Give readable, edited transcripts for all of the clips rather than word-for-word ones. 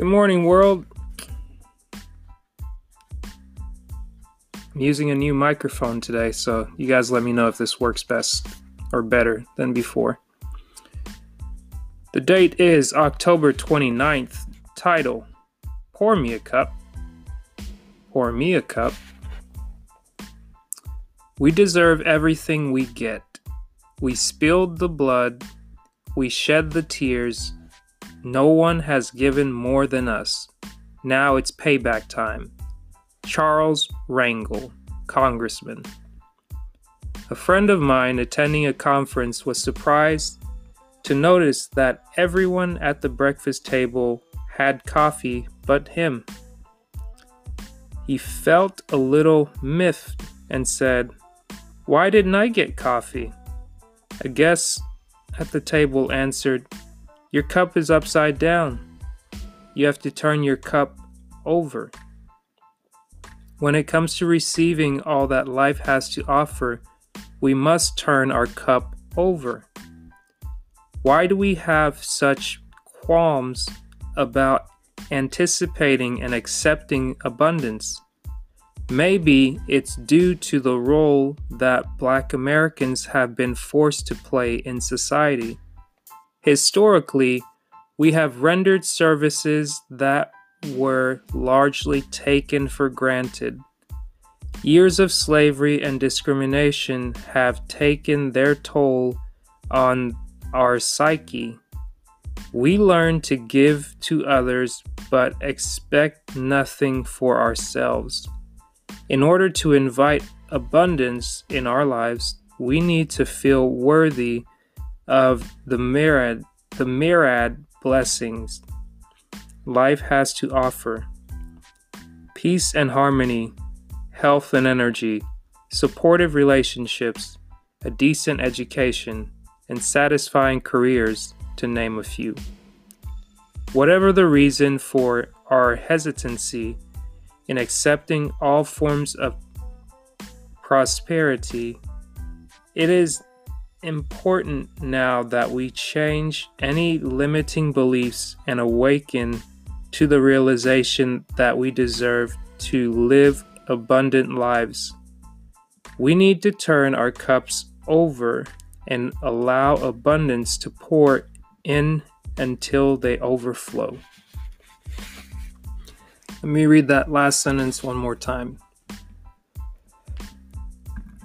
Good morning, world. I'm using a new microphone today, so you guys let me know if this works best or better than before. The date is October 29th. Title, Pour Me a Cup. Pour me a cup. We deserve everything we get. We spilled the blood. We shed the tears. No one has given more than us. Now it's payback time. Charles Rangel, Congressman. A friend of mine attending a conference was surprised to notice that everyone at the breakfast table had coffee but him. He felt a little miffed and said, "Why didn't I get coffee?" A guest at the table answered, "Your cup is upside down. You have to turn your cup over." When it comes to receiving all that life has to offer, we must turn our cup over. Why do we have such qualms about anticipating and accepting abundance? Maybe it's due to the role that Black Americans have been forced to play in society. Historically, we have rendered services that were largely taken for granted. Years of slavery and discrimination have taken their toll on our psyche. We learn to give to others, but expect nothing for ourselves. In order to invite abundance in our lives, we need to feel worthy of the myriad blessings life has to offer. Peace and harmony, health and energy, supportive relationships, a decent education, and satisfying careers, to name a few. Whatever the reason for our hesitancy in accepting all forms of prosperity, it is important now that we change any limiting beliefs and awaken to the realization that we deserve to live abundant lives. We need to turn our cups over and allow abundance to pour in until they overflow. Let me read that last sentence one more time.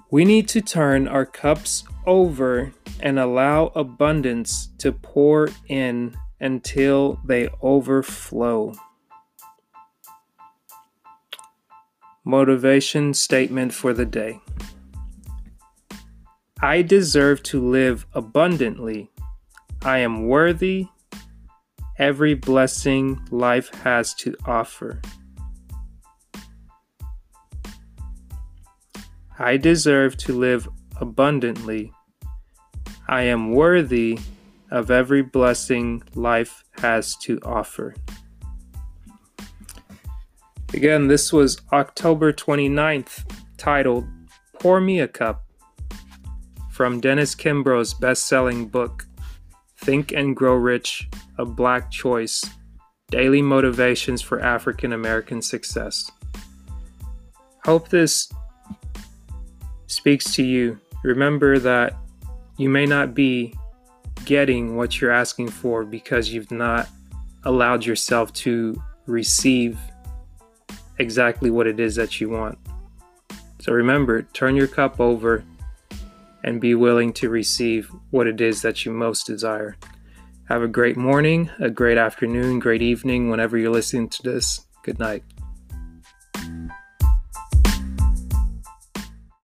We need to turn our cups over and allow abundance to pour in until they overflow. Motivation statement for the day. I deserve to live abundantly. I am worthy every blessing life has to offer. I deserve to live abundantly. I am worthy of every blessing life has to offer. Again, this was October 29th, titled Pour Me a Cup, from Dennis Kimbrough's best-selling book, Think and Grow Rich, a Black Choice, Daily Motivations for African American Success. Hope this speaks to you. Remember that you may not be getting what you're asking for because you've not allowed yourself to receive exactly what it is that you want. So remember, turn your cup over and be willing to receive what it is that you most desire. Have a great morning, a great afternoon, great evening, whenever you're listening to this. Good night.